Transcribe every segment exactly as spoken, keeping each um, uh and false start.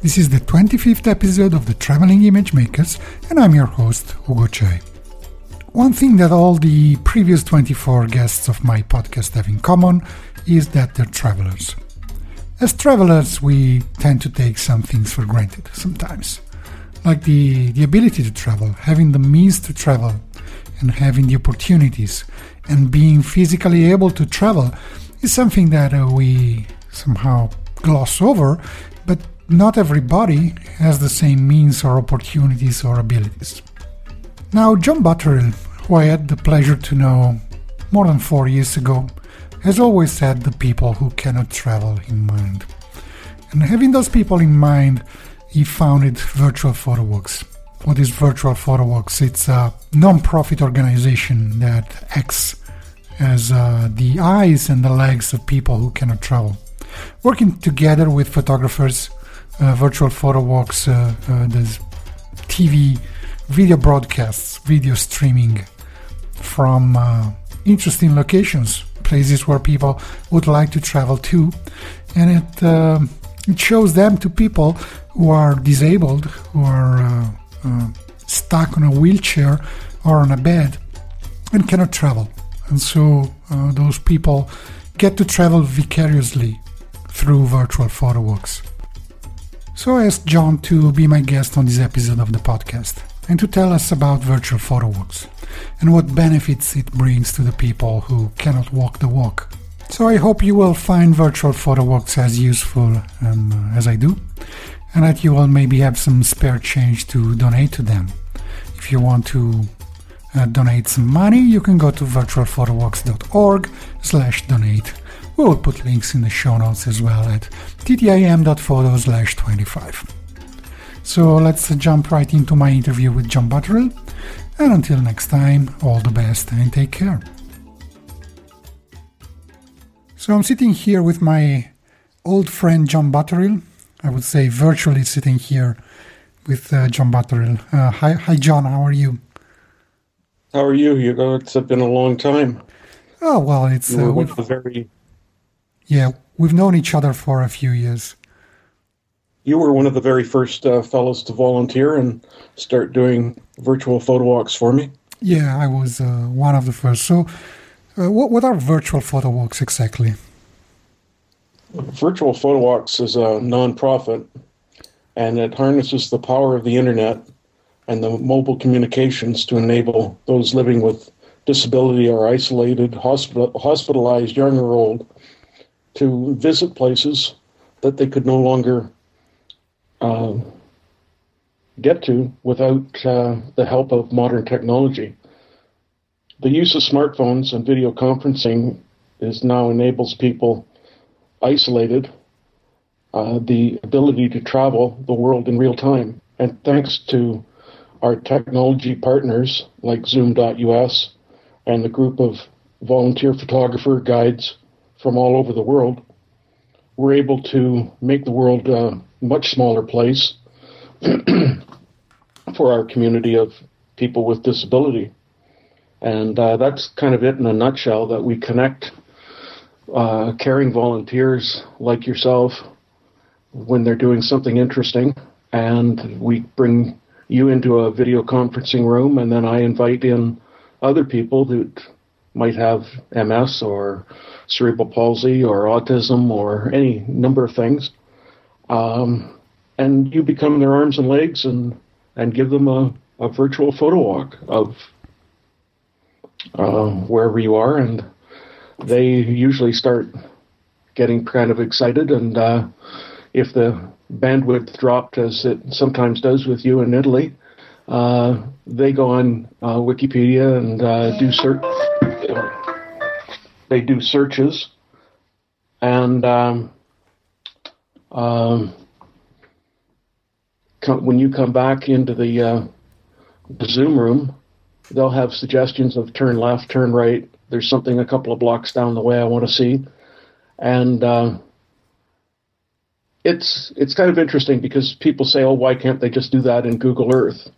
this is the twenty-fifth episode of the Traveling Image Makers, and I'm your host, Hugo Choi. One thing that all the previous twenty-four guests of my podcast have in common is that they're travelers. As travelers, we tend to take some things for granted sometimes, like the, the ability to travel, having the means to travel, and having the opportunities, and being physically able to travel is something that uh, we somehow gloss over. But not everybody has the same means or opportunities or abilities. Now, John Butterill, who I had the pleasure to know more than four years ago, has always had the people who cannot travel in mind. And having those people in mind, he founded Virtual Photo Walks. What is Virtual Photo Walks? It's a non-profit organization that acts as uh, the eyes and the legs of people who cannot travel. Working together with photographers, uh, Virtual Photo Walks, uh, uh, there's T V, video broadcasts, video streaming from uh, interesting locations, places where people would like to travel to, and it, uh, it shows them to people who are disabled, who are uh, uh, stuck on a wheelchair or on a bed and cannot travel. And so uh, those people get to travel vicariously through Virtual Photo Walks. So I asked John to be my guest on this episode of the podcast and to tell us about Virtual Photo Walks and what benefits it brings to the people who cannot walk the walk. So I hope you will find Virtual Photo Walks as useful um, as I do, and that you will maybe have some spare change to donate to them. If you want to uh, donate some money, you can go to virtual photo walks dot org slash donate. We will put links in the show notes as well at t t i m dot photo slash twenty-five. So let's jump right into my interview with John Butterill. And until next time, all the best and take care. So I'm sitting here with my old friend John Butterill. I would say virtually sitting here with uh, John Butterill. Uh, hi, hi, John. How are you? How are you, Hugo? It's been a long time. Oh, well, it's... Uh, we a very... Yeah, we've known each other for a few years. You were one of the very first uh, fellows to volunteer and start doing virtual photo walks for me. Yeah, I was uh, one of the first. So uh, what, what are virtual photo walks exactly? Virtual Photo Walks is a nonprofit, and it harnesses the power of the internet and the mobile communications to enable those living with disability or isolated, hospital, hospitalized, young or old, to visit places that they could no longer uh, get to without uh, the help of modern technology. The use of smartphones and video conferencing is now enables people isolated uh, the ability to travel the world in real time. And thanks to our technology partners like Zoom dot U S and the group of volunteer photographer guides from all over the world, we're able to make the world a much smaller place for our community of people with disability. And uh, that's kind of it in a nutshell, that we connect uh, caring volunteers like yourself when they're doing something interesting, and we bring you into a video conferencing room, and then I invite in other people that might have M S or cerebral palsy or autism or any number of things. Um, and you become their arms and legs and, and give them a, a virtual photo walk of uh, wherever you are. And they usually start getting kind of excited. And uh, if the bandwidth dropped, as it sometimes does with you in Italy, uh, they go on uh, Wikipedia and uh, do search. They do searches, and um, um, come, when you come back into the, uh, the Zoom room, they'll have suggestions of turn left, turn right. There's something a couple of blocks down the way I want to see. And uh, it's it's kind of interesting because people say, oh, why can't they just do that in Google Earth?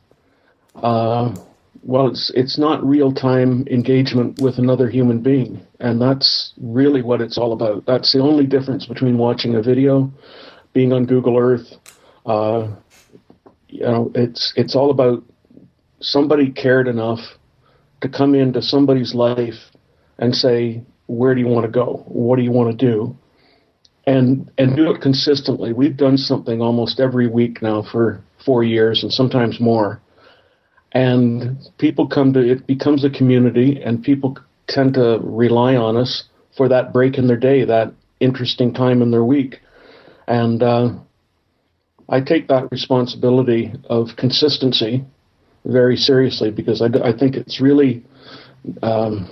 Uh, well, it's it's not real-time engagement with another human being, and that's really what it's all about. That's the only difference between watching a video, being on Google Earth. Uh, you know, it's it's all about somebody cared enough to come into somebody's life and say, where do you want to go? What do you want to do? And and do it consistently. We've done something almost every week now for four years and sometimes more. And people come to, it becomes a community, and people tend to rely on us for that break in their day, that interesting time in their week. And uh, I take that responsibility of consistency very seriously, because I, I think it's really um,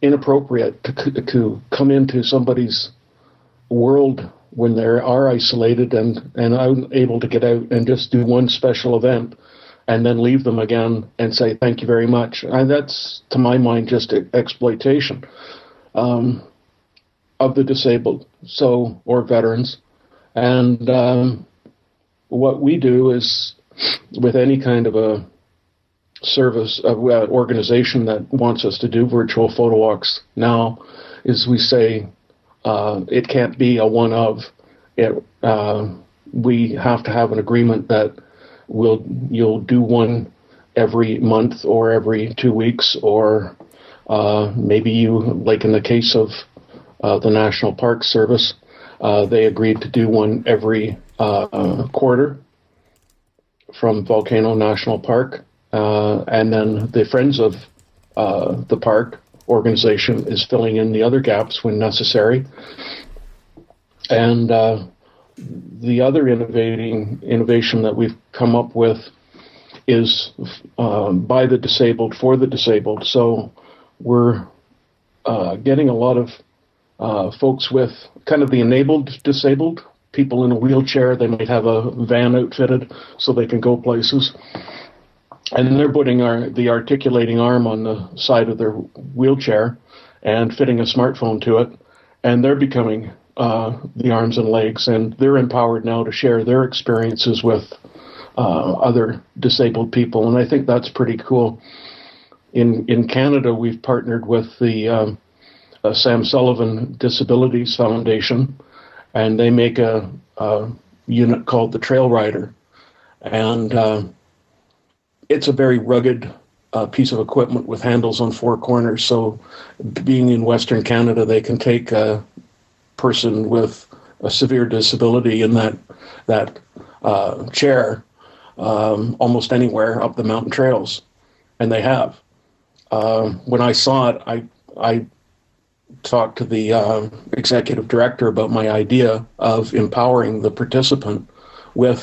inappropriate to, to come into somebody's world when they are isolated and, and unable to get out and just do one special event and then leave them again and say, thank you very much. And that's, to my mind, just exploitation um, of the disabled, so, or veterans. And um, what we do is, with any kind of a service uh, organization that wants us to do virtual photo walks now, is we say uh, it can't be a one of. It, uh, we have to have an agreement that We'll, you'll do one every month or every two weeks, or uh, maybe you, like in the case of uh, the National Park Service, uh, they agreed to do one every uh, uh, quarter from Volcano National Park. Uh, and then the Friends of uh, the Park organization is filling in the other gaps when necessary. And uh, the other innovating innovation that we've come up with is um, by the disabled for the disabled. So we're uh, getting a lot of uh, folks with kind of the enabled disabled, people in a wheelchair. They might have a van outfitted so they can go places. And they're putting our, the articulating arm on the side of their wheelchair and fitting a smartphone to it. And they're becoming Uh, the arms and legs, and they're empowered now to share their experiences with uh, other disabled people, and I think that's pretty cool. In in Canada, we've partnered with the um, uh, Sam Sullivan Disabilities Foundation, and they make a, a unit called the Trail Rider, and uh, it's a very rugged uh, piece of equipment with handles on four corners, so being in Western Canada, they can take a uh, person with a severe disability in that that uh, chair um, almost anywhere up the mountain trails, and they have. Um, when I saw it, I I talked to the uh, executive director about my idea of empowering the participant with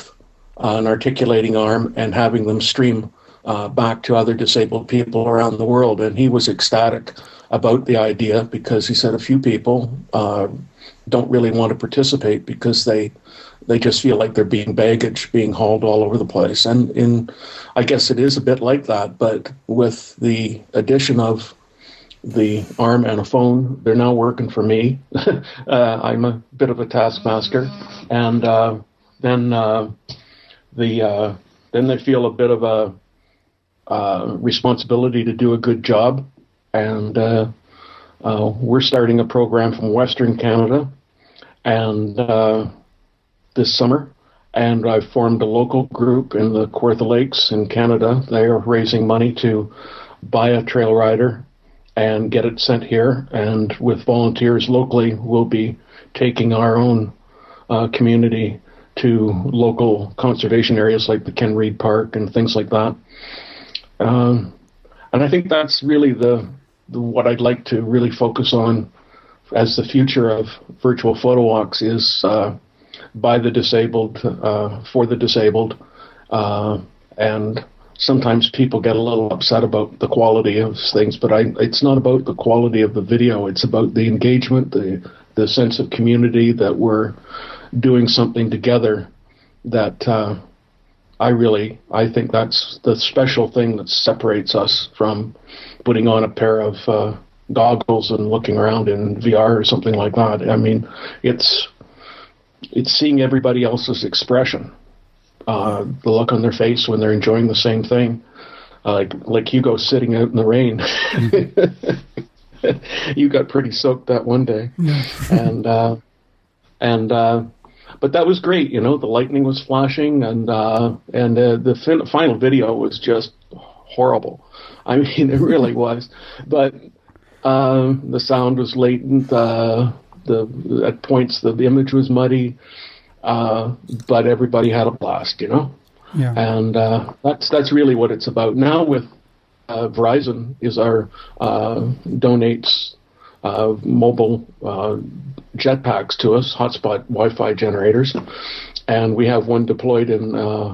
uh, an articulating arm and having them stream uh, back to other disabled people around the world, and he was ecstatic about the idea, because he said a few people uh, don't really want to participate because they they just feel like they're being baggage, being hauled all over the place. And in, I guess it is a bit like that, but with the addition of the arm and a phone, they're now working for me. uh, I'm a bit of a taskmaster. And uh, then uh, the uh, then they feel a bit of a uh, responsibility to do a good job. And uh, uh, we're starting a program from Western Canada and uh, this summer. And I've formed a local group in the Kawartha Lakes in Canada. They are raising money to buy a trail rider and get it sent here. And with volunteers locally, we'll be taking our own uh, community to local conservation areas like the Ken Reid Park and things like that. Um, and I think that's really the what I'd like to really focus on as the future of virtual photo walks is uh, by the disabled, uh, for the disabled. Uh, and sometimes people get a little upset about the quality of things, but I, it's not about the quality of the video. It's about the engagement, the, the sense of community that we're doing something together that uh, I really, I think that's the special thing that separates us from putting on a pair of uh, goggles and looking around in V R or something like that. I mean, it's it's seeing everybody else's expression, uh, the look on their face when they're enjoying the same thing, uh, like like Hugo sitting out in the rain. You got pretty soaked that one day, and uh, and. Uh, But that was great, you know. The lightning was flashing, and uh, and uh, the fin- final video was just horrible. I mean, it really was. But uh, the sound was latent. Uh, the at points, the, the image was muddy. Uh, but everybody had a blast, you know. Yeah. And uh, that's that's really what it's about. Now with uh, Verizon is our uh, donates. Uh, mobile uh, jetpacks to us, hotspot Wi-Fi generators, and we have one deployed in uh,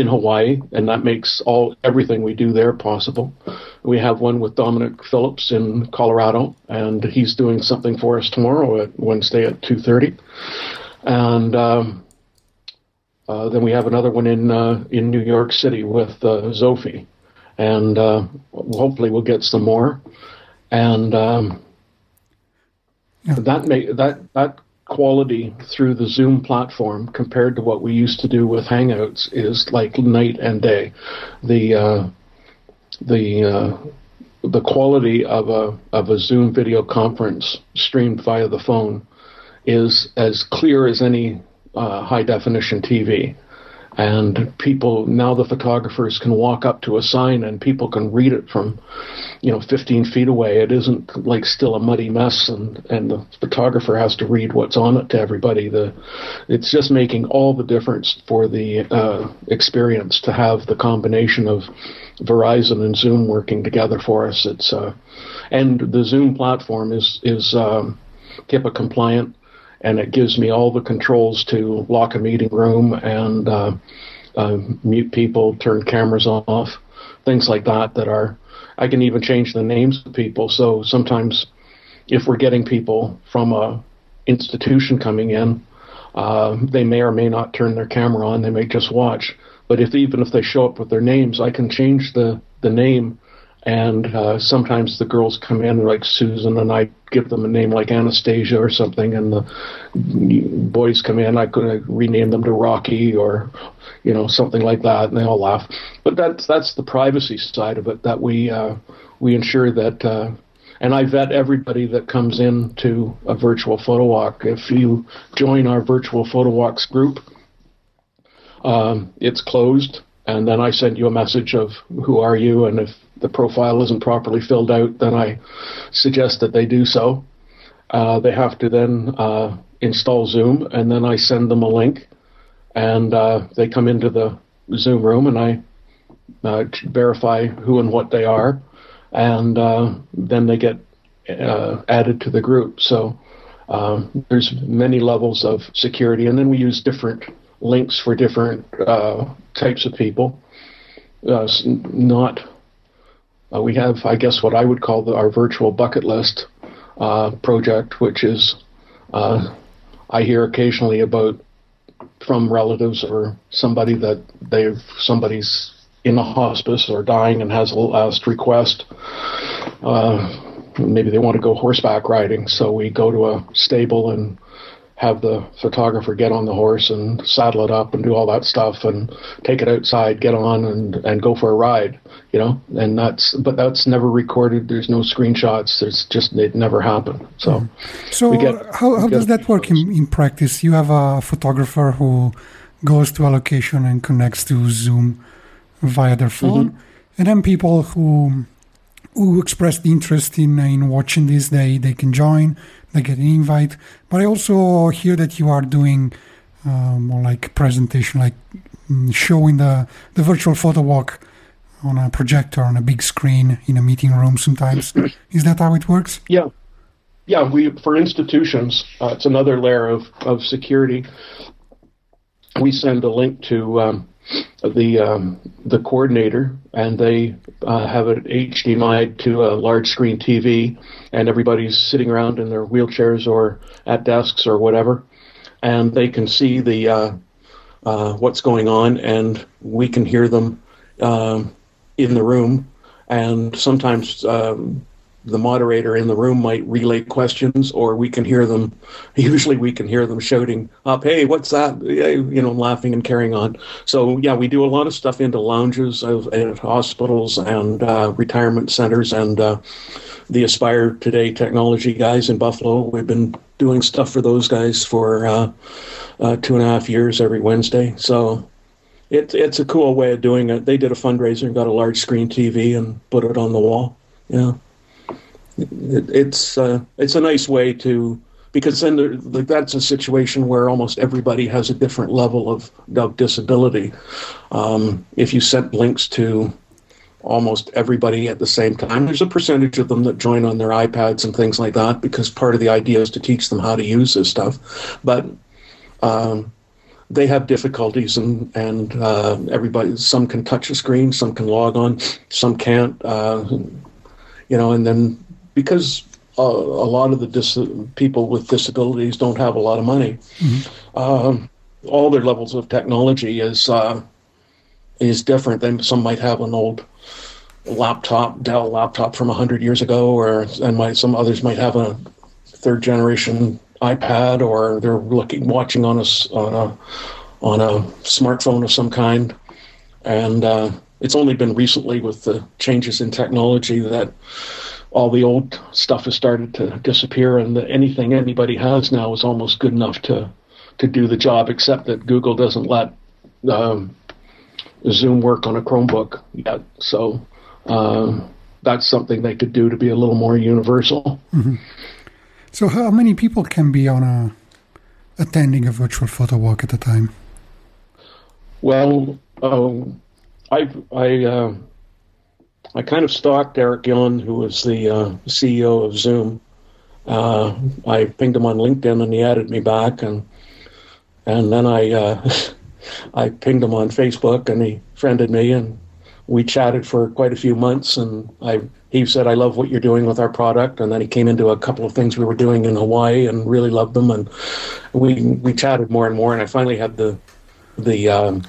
in Hawaii, and that makes all everything we do there possible. We have one with Dominic Phillips in Colorado, and he's doing something for us tomorrow at Wednesday at two thirty, and um, uh, then we have another one in uh, in New York City with uh, Zophie, and uh, hopefully we'll get some more. And um, yeah. that may, that that quality through the Zoom platform compared to what we used to do with Hangouts is like night and day. The uh, the uh, the quality of a of a Zoom video conference streamed via the phone is as clear as any uh, high definition T V. And people, now the photographers can walk up to a sign and people can read it from, you know, fifteen feet away. It isn't like still a muddy mess and, and the photographer has to read what's on it to everybody. The, it's just making all the difference for the uh, experience to have the combination of Verizon and Zoom working together for us. It's uh, and the Zoom platform is, is um, HIPAA compliant. And it gives me all the controls to lock a meeting room and uh, uh, mute people, turn cameras off, things like that. That are, I can even change the names of people. So sometimes, if we're getting people from a institution coming in, uh, they may or may not turn their camera on. They may just watch. But if even if they show up with their names, I can change the the name. And uh, sometimes the girls come in like Susan, and I give them a name like Anastasia or something. And the boys come in, I could rename them to Rocky or, you know, something like that, and they all laugh. But that's that's the privacy side of it that we uh, we ensure that. Uh, and I vet everybody that comes in to a virtual photo walk. If you join our virtual photo walks group, um, it's closed. And then I send you a message of who are you, and if the profile isn't properly filled out, then I suggest that they do so. Uh, they have to then uh, install Zoom, and then I send them a link, and uh, they come into the Zoom room, and I uh, verify who and what they are, and uh, then they get uh, added to the group. So uh, there's many levels of security, and then we use different links for different uh, types of people. Uh, not uh, we have, I guess, what I would call the, our virtual bucket list uh, project, which is uh, I hear occasionally about from relatives or somebody that they've somebody's in a hospice or dying and has a last request. Uh, maybe they want to go horseback riding, so we go to a stable and have the photographer get on the horse and saddle it up and do all that stuff and take it outside, get on and, and go for a ride, you know, and that's, but that's never recorded. There's no screenshots. There's just, it never happened. So, mm. so we get, how, how we does that work in, in practice? You have a photographer who goes to a location and connects to Zoom via their phone. Mm-hmm. And then people who, who expressed interest in, in watching this, they, they can join, they get an invite. But I also hear that you are doing uh, more like presentation, like showing the, the virtual photo walk on a projector, on a big screen, in a meeting room sometimes. Is that how it works? Yeah. Yeah, we for institutions, uh, it's another layer of, of security. We send a link to um, the um, the coordinator, and they uh, have it H D M I'd to a large screen T V, and everybody's sitting around in their wheelchairs or at desks or whatever, and they can see the uh, uh, what's going on, and we can hear them uh, in the room. And sometimes um, the moderator in the room might relay questions, or we can hear them. Usually we can hear them shouting up, hey, what's that? You know, laughing and carrying on. So, yeah, we do a lot of stuff into lounges at hospitals and uh, retirement centers. And uh, the Aspire Today technology guys in Buffalo, we've been doing stuff for those guys for uh, uh, two and a half years every Wednesday. So it, it's a cool way of doing it. They did a fundraiser and got a large screen T V and put it on the wall. Yeah. It, it's uh, it's a nice way to, because then there, that's a situation where almost everybody has a different level of, of disability. Um, if you sent links to almost everybody at the same time, there's a percentage of them that join on their iPads and things like that, because part of the idea is to teach them how to use this stuff. But um, they have difficulties, and, and uh, everybody, some can touch a screen, some can log on, some can't, uh, you know, and then because uh, a lot of the dis- people with disabilities don't have a lot of money. Mm-hmm. Um, all their levels of technology is uh, is different. Then some might have an old laptop, Dell laptop from one hundred years ago, or and might, some others might have a third generation iPad, or they're looking watching on a on a on a smartphone of some kind, and uh, it's only been recently with the changes in technology that all the old stuff has started to disappear, and the, anything anybody has now is almost good enough to, to do the job, except that Google doesn't let um, Zoom work on a Chromebook yet. So um, that's something they could do to be a little more universal. Mm-hmm. So how many people can be on a attending a virtual photo walk at a time? Well, um, I... I uh, I kind of stalked Eric Gillen, who was the uh, C E O of Zoom. Uh, I pinged him on LinkedIn, and he added me back, and and then I uh, I pinged him on Facebook, and he friended me, and we chatted for quite a few months. And I he said, "I love what you're doing with our product," and then he came into a couple of things we were doing in Hawaii, and really loved them. And we we chatted more and more, and I finally had the the. Um,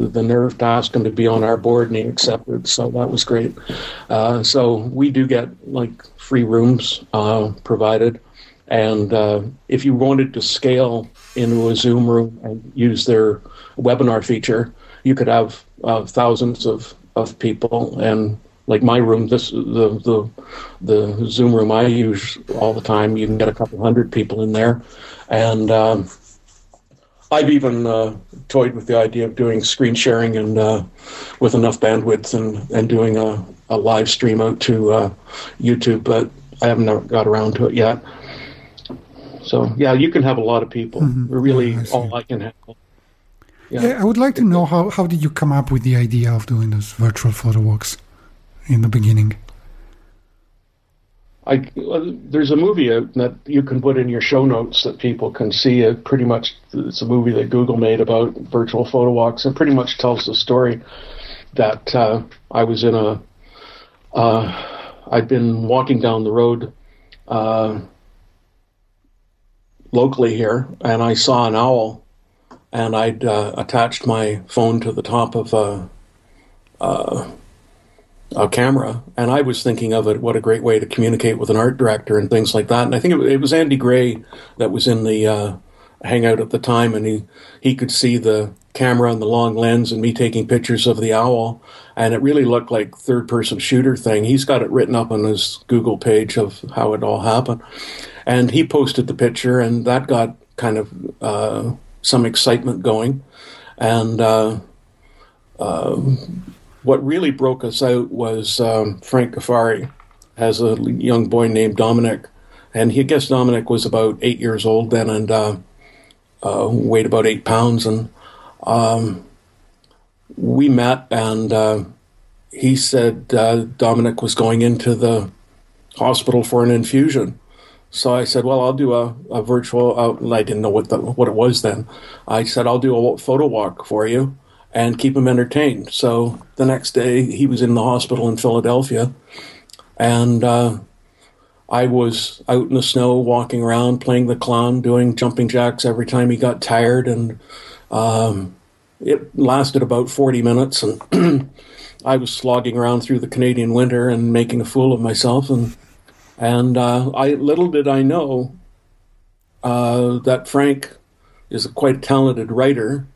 the nerve to ask him to be on our board, and he accepted, so that was great. Uh, so we do get, like, free rooms uh, provided, and uh, if you wanted to scale into a Zoom room and use their webinar feature, you could have uh, thousands of, of people, and like my room, this the, the the Zoom room I use all the time, you can get a couple hundred people in there, and um, I've even uh, toyed with the idea of doing screen sharing and uh, with enough bandwidth and, and doing a, a live stream out to uh, YouTube, but I haven't got around to it yet. So, yeah, you can have a lot of people. Mm-hmm. Really, yeah, I all I can handle. Yeah. yeah, I would like to know, how, how did you come up with the idea of doing those virtual photo walks in the beginning? I, there's a movie that you can put in your show notes that people can see. It pretty much, it's a movie that Google made about virtual photo walks, and pretty much tells the story that uh, I was in a, uh, I'd been walking down the road uh, locally here, and I saw an owl, and I'd uh, attached my phone to the top of a, uh, a camera, and I was thinking of it, what a great way to communicate with an art director and things like that. And I think it, it was Andy Gray that was in the uh, hangout at the time, and he, he could see the camera and the long lens and me taking pictures of the owl, and it really looked like third-person shooter thing. He's got it written up on his Google page of how it all happened. And he posted the picture, and that got kind of uh, some excitement going. And uh, uh, what really broke us out was um, Frank Gaffari has a young boy named Dominic, and he I guess Dominic was about eight years old then, and uh, uh, weighed about eight pounds. And um, we met, and uh, he said uh, Dominic was going into the hospital for an infusion. So I said, well, I'll do a, a virtual. Uh, I didn't know what the, what it was then. I said, I'll do a photo walk for you and keep him entertained. So the next day, he was in the hospital in Philadelphia, and uh, I was out in the snow, walking around, playing the clown, doing jumping jacks every time he got tired, and um, it lasted about forty minutes, and I was slogging around through the Canadian winter and making a fool of myself. And and uh, I little did I know uh, that Frank is a quite talented writer,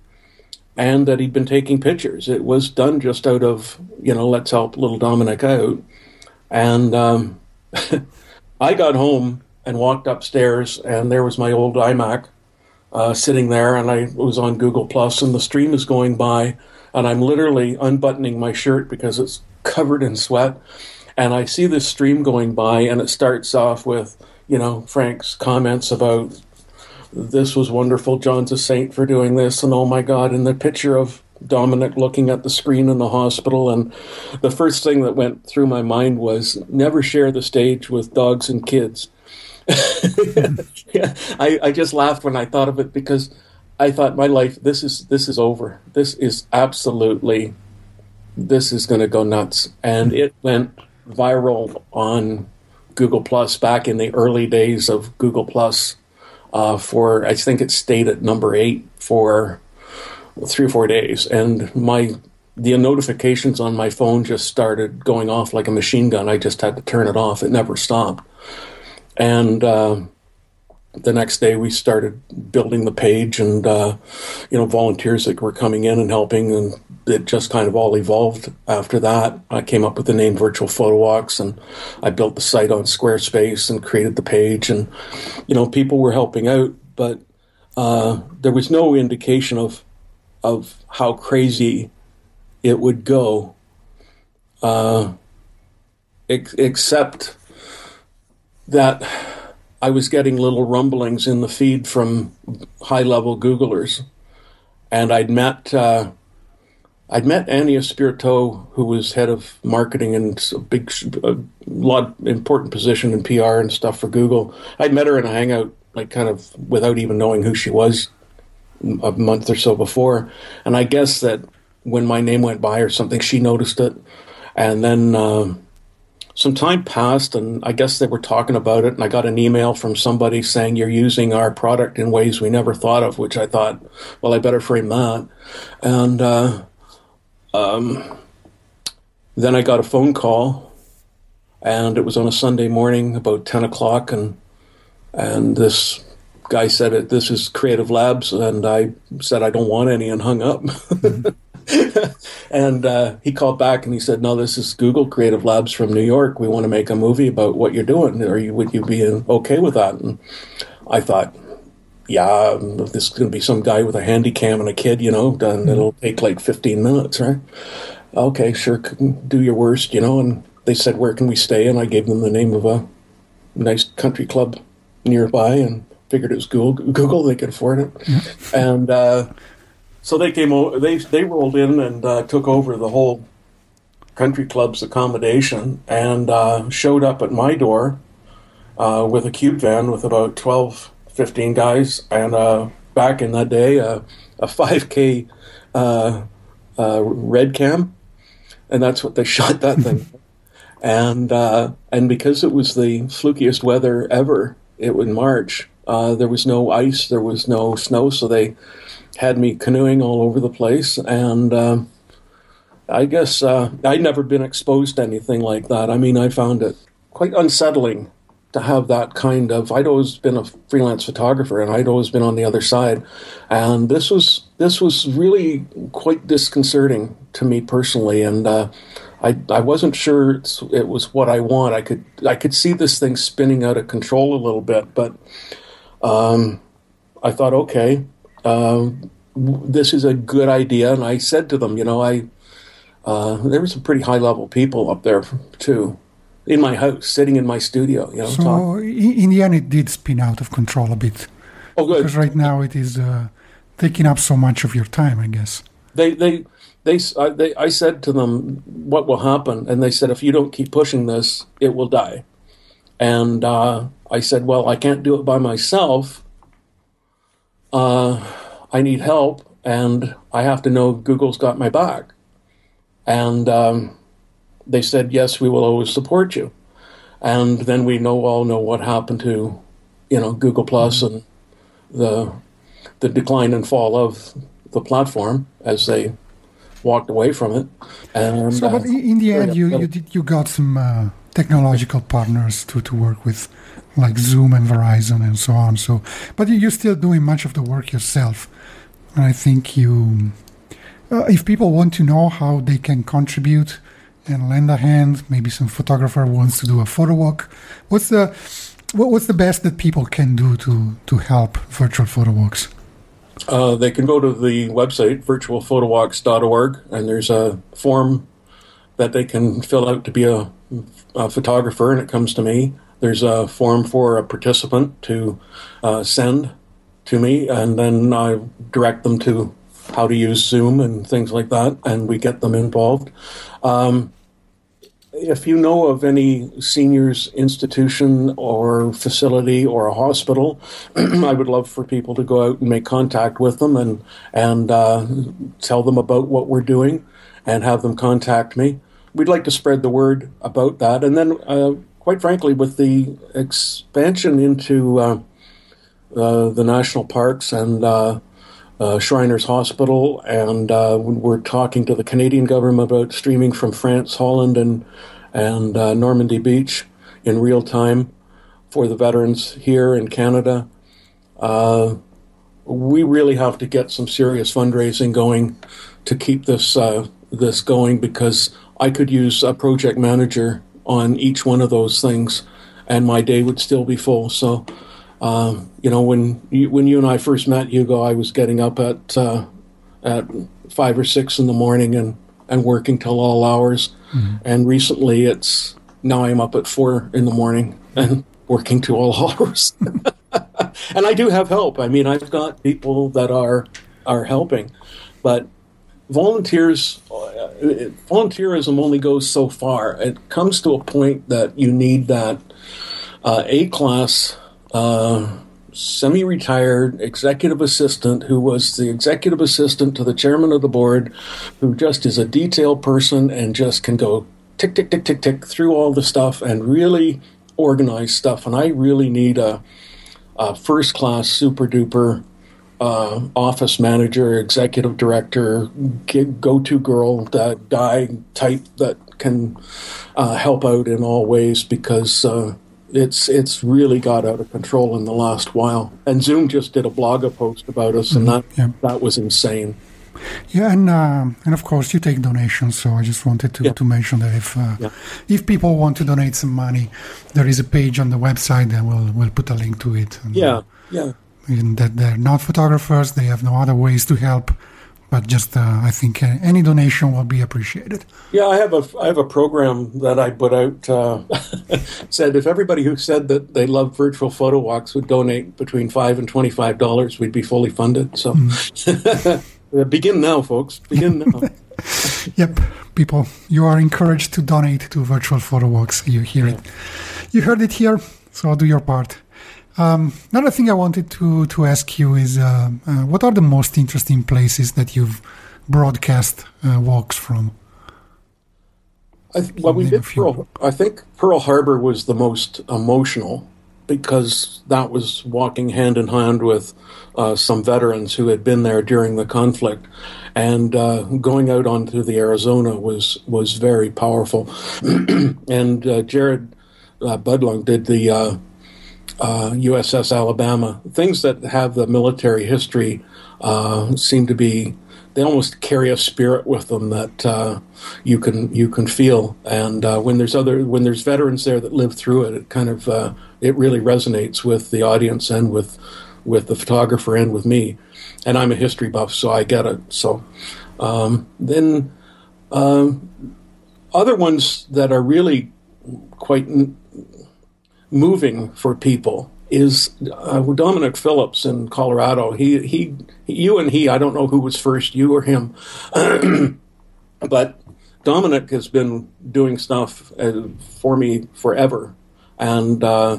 and that he'd been taking pictures. It was done just out of, you know, let's help little Dominic out. And um, I got home and walked upstairs, and there was my old iMac Uh, sitting there, and I was on Google Plus, and the stream is going by, and I'm literally unbuttoning my shirt because it's covered in sweat, and I see this stream going by, and it starts off with, you know, Frank's comments about this was wonderful, John's a saint for doing this, and oh my God, and the picture of Dominic looking at the screen in the hospital. And the first thing that went through my mind was, never share the stage with dogs and kids. yeah, I, I just laughed when I thought of it, because I thought, my life, this is this is over. This is absolutely, this is going to go nuts. And it went viral on Google Plus back in the early days of Google Plus uh, for, I think it stayed at number eight for three or four days. And my the notifications on my phone just started going off like a machine gun. I just had to turn it off. It never stopped. And uh, the next day we started building the page, and, uh, you know, volunteers that were coming in and helping, and it just kind of all evolved after that. I came up with the name Virtual Photo Walks, and I built the site on Squarespace and created the page, and, you know, people were helping out, but uh, there was no indication of, of how crazy it would go, uh, ex- except... that I was getting little rumblings in the feed from high-level Googlers. And I'd met uh, I'd met Annie Espirito, who was head of marketing and a big, a lot important position in P R and stuff for Google. I'd met her in a hangout, like kind of without even knowing who she was, a month or so before. And I guess that when my name went by or something, she noticed it. And then... Uh, Some time passed, and I guess they were talking about it, and I got an email from somebody saying, you're using our product in ways we never thought of, which I thought, well, I better frame that. And uh, um, then I got a phone call, and it was on a Sunday morning, about ten o'clock, and, and this guy said, it, this is Creative Labs, and I said, I don't want any, and hung up. And uh, he called back and he said, no, this is Google Creative Labs from New York. We want to make a movie about what you're doing. Are you, would you be okay with that? And I thought, yeah, this is going to be some guy with a handy cam and a kid, you know, and it'll take like fifteen minutes, right? Okay, sure, do your worst, you know. And they said, where can we stay? And I gave them the name of a nice country club nearby and figured it was Google. Google, they could afford it. And... Uh, So they came over, they they rolled in and uh, took over the whole country club's accommodation, and uh, showed up at my door uh, with a cube van with about twelve, fifteen guys, and uh, back in that day, uh, a five K uh, uh, red cam, and that's what they shot that thing. And uh, and because it was the flukiest weather ever, it was March. Uh, there was no ice, there was no snow, so they had me canoeing all over the place, and um, I guess uh, I'd never been exposed to anything like that. I mean, I found it quite unsettling to have that kind of... I'd always been a freelance photographer, and I'd always been on the other side, and this was this was really quite disconcerting to me personally, and uh, I I wasn't sure it's, it was what I want. I could I could see this thing spinning out of control a little bit, but um, I thought, okay. Um, this is a good idea, and I said to them, you know, I uh, there were some pretty high level people up there too, in my house, sitting in my studio. You know, so talking. In the end, it did spin out of control a bit. Oh, good. Because right now it is uh, taking up so much of your time, I guess. They, they, they, uh, they. I said to them, "What will happen?" And they said, "If you don't keep pushing this, it will die." And uh, I said, "Well, I can't do it by myself. Uh, I need help, and I have to know Google's got my back." And um, they said, yes, we will always support you. And then we know all know what happened to, you know, Google Plus and the the decline and fall of the platform as they walked away from it. And, so, but uh, in the end, you you, did, you got some uh, technological partners to, to work with, like Zoom and Verizon and so on. So, but you're still doing much of the work yourself. And I think you, uh, if people want to know how they can contribute and lend a hand, maybe some photographer wants to do a photo walk. What's the what, what's the best that people can do to to help virtual photo walks? Uh, they can go to the website, virtual photo walks dot org, and there's a form that they can fill out to be a, a photographer, and it comes to me. There's a form for a participant to uh, send to me, and then I direct them to how to use Zoom and things like that, and we get them involved. Um, if you know of any seniors institution or facility or a hospital, I would love for people to go out and make contact with them and, and uh, tell them about what we're doing and have them contact me. We'd like to spread the word about that. And then, uh, quite frankly, with the expansion into uh, uh, the national parks and uh, Uh, Shriners Hospital, and uh, we're talking to the Canadian government about streaming from France, Holland, and and uh, Normandy Beach in real time for the veterans here in Canada. Uh, we really have to get some serious fundraising going to keep this uh, this going, because I could use a project manager on each one of those things, and my day would still be full. So. Um, you know, when you, when you and I first met, Hugo, I was getting up at uh, at five or six in the morning and, and working till all hours. Mm-hmm. And recently, it's now I'm up at four in the morning and working till all hours. And I do have help. I mean, I've got people that are are helping, but volunteers, volunteerism only goes so far. It comes to a point that you need that uh, A-class. Uh, semi-retired executive assistant who was the executive assistant to the chairman of the board, who just is a detail person and just can go tick, tick, tick, tick, tick through all the stuff and really organize stuff. And I really need a, a first-class super-duper uh, office manager, executive director, go-to girl, that guy type that can uh, help out in all ways, because uh, It's it's really got out of control in the last while. And Zoom just did a blog post about us, and that yeah. that was insane. Yeah, and uh, and of course you take donations, so I just wanted to, yeah. to mention that if uh, yeah. if people want to donate some money, there is a page on the website, and we'll, we'll put a link to it. And, yeah, yeah. And that they're not photographers, they have no other ways to help, but just uh, I think any donation will be appreciated. Yeah, I have a I have a program that I put out. Uh, said if everybody who said that they love virtual photo walks would donate between five and twenty five dollars, we'd be fully funded. So mm. Begin now, folks. Begin now. Yep, people, you are encouraged to donate to virtual photo walks. You hear yeah. it. You heard it here. So do your part. Um, another thing I wanted to, to ask you is, uh, uh, what are the most interesting places that you've broadcast uh, walks from? I th- well, we did Pearl, I think Pearl Harbor was the most emotional, because that was walking hand in hand with uh, some veterans who had been there during the conflict, and uh, going out onto the Arizona was was very powerful. And uh, Jared uh, Budlong did the. Uh, Uh, U S S Alabama, things that have the military history uh, seem to be, they almost carry a spirit with them that uh, you can you can feel. And uh, when there's other when there's veterans there that live through it, it kind of uh, it really resonates with the audience and with with the photographer and with me. And I'm a history buff, so I get it. So um, then um, other ones that are really quite N- moving for people is uh, Dominic Phillips in Colorado. He, he, you and he, I don't know who was first, you or him, but Dominic has been doing stuff uh, for me forever. And uh,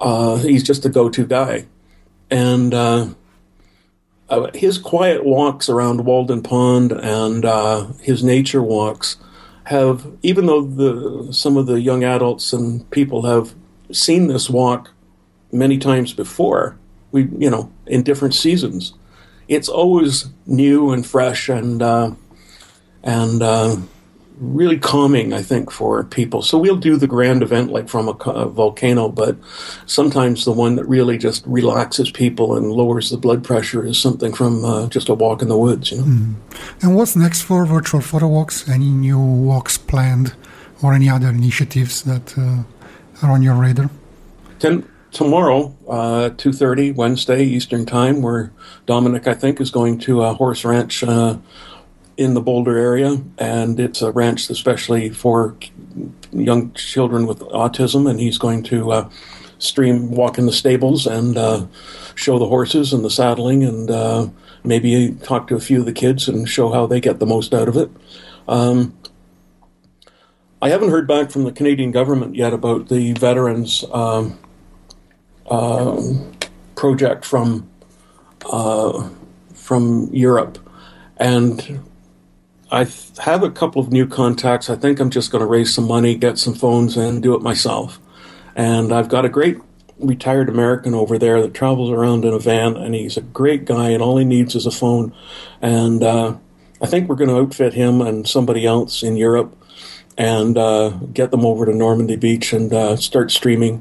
uh, he's just a go-to guy. And uh, uh, his quiet walks around Walden Pond and uh, his nature walks have, even though the some of the young adults and people have seen this walk many times before, we you know in different seasons, it's always new and fresh and uh, and uh, really calming, I think, for people. So we'll do the grand event like from a, a volcano, but sometimes the one that really just relaxes people and lowers the blood pressure is something from uh, just a walk in the woods, you know. Mm. And what's next for Virtual Photo Walks? Any new walks planned or any other initiatives that uh, are on your radar? Tim? Tomorrow, uh, two thirty, Wednesday, Eastern Time, where Dominic, I think, is going to a horse ranch uh, in the Boulder area. And it's a ranch especially for young children with autism. And he's going to uh, stream, walk in the stables and uh, show the horses and the saddling and uh, maybe talk to a few of the kids and show how they get the most out of it. Um, I haven't heard back from the Canadian government yet about the veterans um Um, project from uh, from Europe, and I th- have a couple of new contacts. I think I'm just going to raise some money, get some phones, and do it myself. And I've got a great retired American over there that travels around in a van, and he's a great guy, and all he needs is a phone. And uh, I think we're going to outfit him and somebody else in Europe and uh, get them over to Normandy Beach and uh, start streaming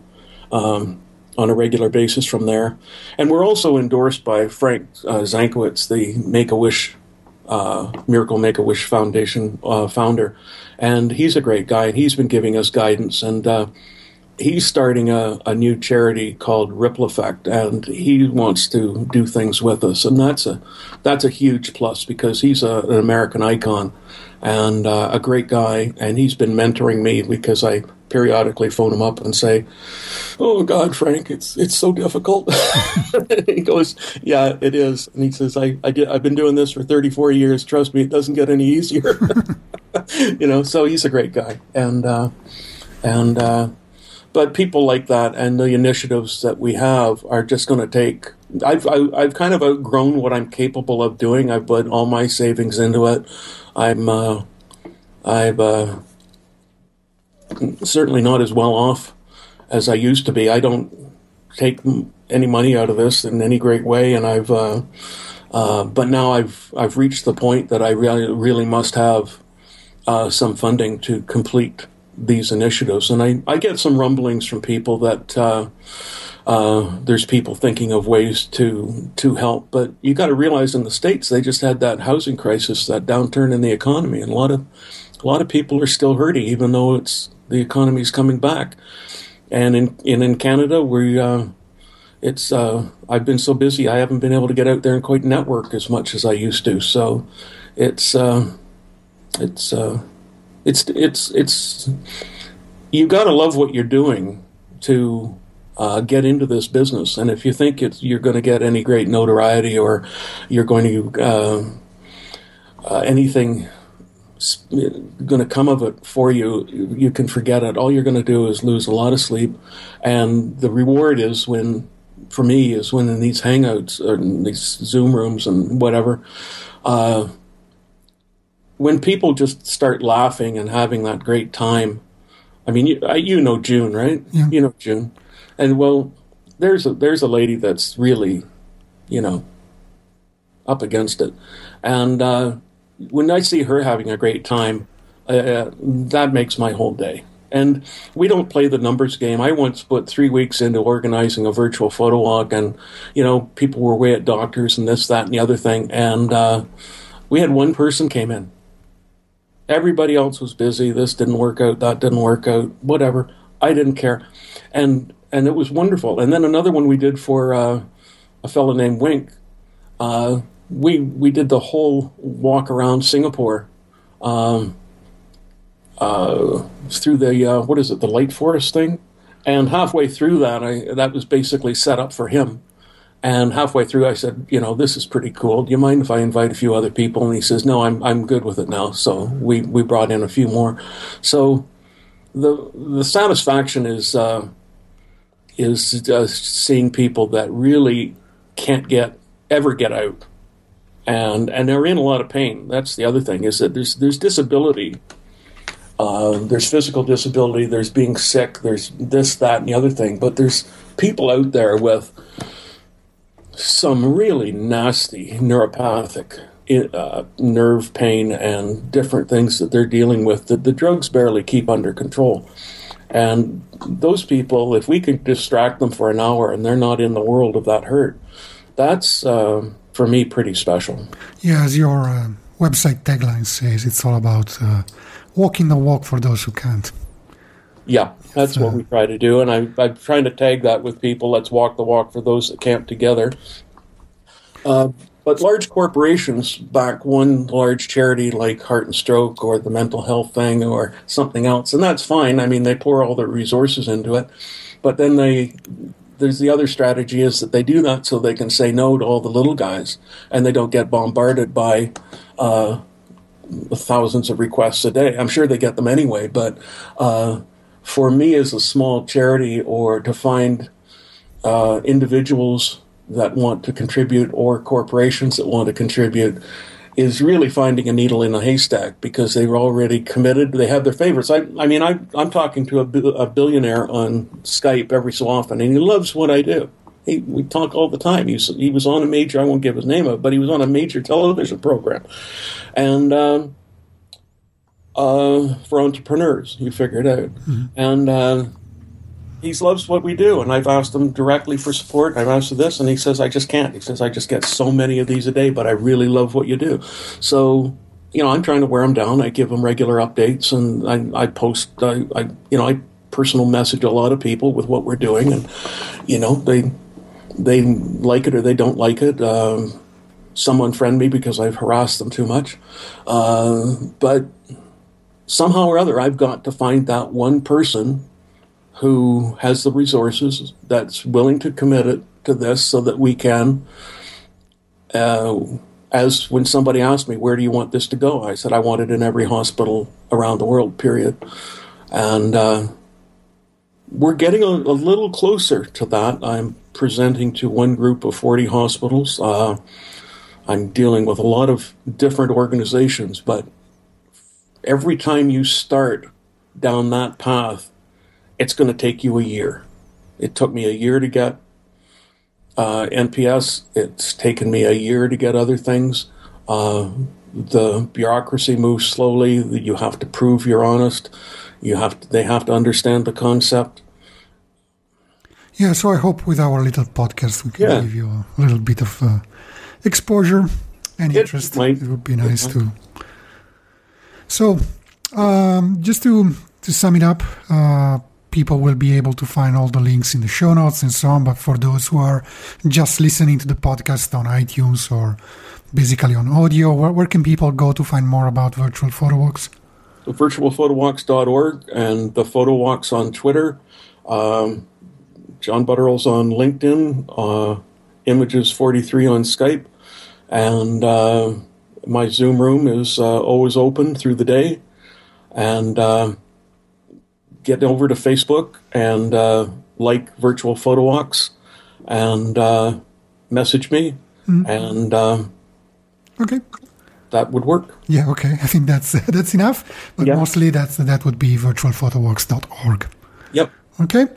Um on a regular basis from there. And we're also endorsed by Frank uh, Zankowitz, the Make-A-Wish, uh, Miracle Make-A-Wish Foundation uh, founder. And he's a great guy, and he's been giving us guidance. And uh, he's starting a, a new charity called Ripple Effect, and he wants to do things with us. And that's a that's a huge plus, because he's a, an American icon and uh, a great guy, and he's been mentoring me because I periodically phone him up and say, "Oh God, Frank, it's it's so difficult." He goes, "Yeah, it is." And he says, I, I did, I've been doing this for thirty-four years. Trust me, it doesn't get any easier. You know, so he's a great guy. And, uh, and uh, but people like that and the initiatives that we have are just going to take, I've, I, I've kind of outgrown what I'm capable of doing. I've put all my savings into it. I'm, uh, I've, uh, certainly not as well off as I used to be. I don't take any money out of this in any great way, and I've uh, uh, but now I've I've reached the point that I really really must have uh, some funding to complete these initiatives. And I, I get some rumblings from people that uh, uh, there's people thinking of ways to to help, but you got to realize in the States they just had that housing crisis, that downturn in the economy, and a lot of a lot of people are still hurting, even though it's the economy's coming back. And in in, in Canada, we uh, it's uh, I've been so busy, I haven't been able to get out there and quite network as much as I used to. So it's uh, it's uh, it's it's it's you got to love what you're doing to uh, get into this business. And if you think it's, you're going to get any great notoriety or you're going to uh, uh, anything going to come of it for you, you can forget it. All you're going to do is lose a lot of sleep, and the reward is when, for me, is when in these hangouts or in these Zoom rooms and whatever, uh, when people just start laughing and having that great time. I mean, you, you know June, right? Yeah. You know June, and well, there's a there's a lady that's really, you know, up against it, and. Uh, When I see her having a great time, uh, that makes my whole day. And we don't play the numbers game. I once put three weeks into organizing a virtual photo walk, and, you know, people were away at doctors and this, that, and the other thing. And uh, we had one person came in. Everybody else was busy. This didn't work out. That didn't work out. Whatever. I didn't care. And and it was wonderful. And then another one we did for uh, a fellow named Wink. Uh We we did the whole walk around Singapore, um, uh, through the uh, what is it the light forest thing, and halfway through that I that was basically set up for him, and halfway through I said, you know, this is pretty cool. Do you mind if I invite a few other people? And he says, no, I'm I'm good with it now. So we, we brought in a few more. So the the satisfaction is uh, is just seeing people that really can't get ever get out. And and they're in a lot of pain. That's the other thing, is that there's there's disability. Uh, there's physical disability. There's being sick. There's this, that, and the other thing. But there's people out there with some really nasty neuropathic uh, nerve pain and different things that they're dealing with that the drugs barely keep under control. And those people, if we could distract them for an hour and they're not in the world of that hurt, that's, uh, for me, pretty special. Yeah, as your uh, website tagline says, it's all about uh, walking the walk for those who can't. Yeah, that's uh, what we try to do, and I, I'm trying to tag that with people. Let's walk the walk for those that camp together. Uh, but large corporations back one large charity like Heart and Stroke or the mental health thing or something else, and that's fine. I mean, they pour all their resources into it, but then they there's the other strategy is that they do that so they can say no to all the little guys, and they don't get bombarded by uh, thousands of requests a day. I'm sure they get them anyway, but... Uh, For me, as a small charity, or to find uh, individuals that want to contribute or corporations that want to contribute, is really finding a needle in a haystack because they're already committed. They have their favorites. I, I mean, I, I'm talking to a, a billionaire on Skype every so often, and he loves what I do. He, we talk all the time. He, he was on a major, I won't give his name up, but he was on a major television program. And... Um, Uh, for entrepreneurs, you figure it out. Mm-hmm. And uh, he loves what we do. And I've asked him directly for support. I've asked for this. And he says, I just can't. He says, I just get so many of these a day, but I really love what you do. So, you know, I'm trying to wear him down. I give him regular updates. And I, I post, I, I, you know, I personal message a lot of people with what we're doing. And, you know, they they like it or they don't like it. Um, some unfriend me because I've harassed them too much. Uh, but... Somehow or other, I've got to find that one person who has the resources that's willing to commit it to this so that we can, uh, as when somebody asked me, where do you want this to go? I said, I want it in every hospital around the world, period. And uh, we're getting a, a little closer to that. I'm presenting to one group of forty hospitals. Uh, I'm dealing with a lot of different organizations, but every time you start down that path, it's going to take you a year. It took me a year to get uh, N P S. It's taken me a year to get other things. Uh, the bureaucracy moves slowly. You have to prove you're honest. You have to, they have to understand the concept. Yeah, so I hope with our little podcast we can yeah. give you a little bit of uh, exposure and it interest. Might, it would be nice to... So, um, just to, to sum it up, uh, people will be able to find all the links in the show notes and so on. But for those who are just listening to the podcast on iTunes or basically on audio, where, where can people go to find more about Virtual Photo Walks? So virtual photo walks dot org and the Photo Walks on Twitter. Um, John Butterill's on LinkedIn, uh, Images forty-three on Skype, and... Uh, my Zoom room is uh, always open through the day, and uh, get over to Facebook and uh, like Virtual Photo Walks, and uh, message me, mm-hmm. and uh, okay, that would work. Yeah, okay, I think that's that's enough. But yeah. mostly that's that would be virtual photo walks dot org. Yep. Okay,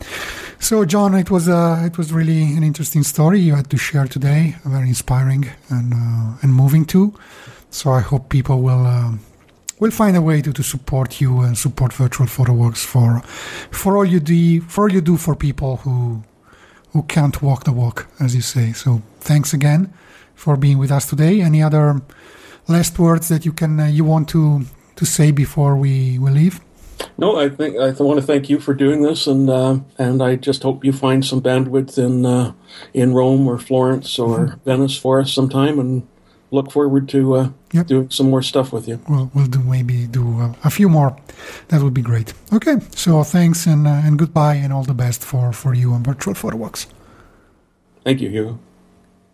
so John, it was uh, it was really an interesting story you had to share today. Very inspiring and uh, and moving too. So I hope people will uh, will find a way to, to support you and support Virtual Photo Walks for for all you do for all you do for people who who can't walk the walk, as you say. So thanks again for being with us today. Any other last words that you can uh, you want to, to say before we, we leave? No, I think I want to thank you for doing this, and uh, and I just hope you find some bandwidth in uh, in Rome or Florence or mm-hmm. Venice for us sometime, and look forward to uh, yep. doing some more stuff with you. Well, we'll do maybe do uh, a few more. That would be great. Okay, so thanks and uh, and goodbye, and all the best for, for you on Virtual Photo Walks. Thank you, Hugo.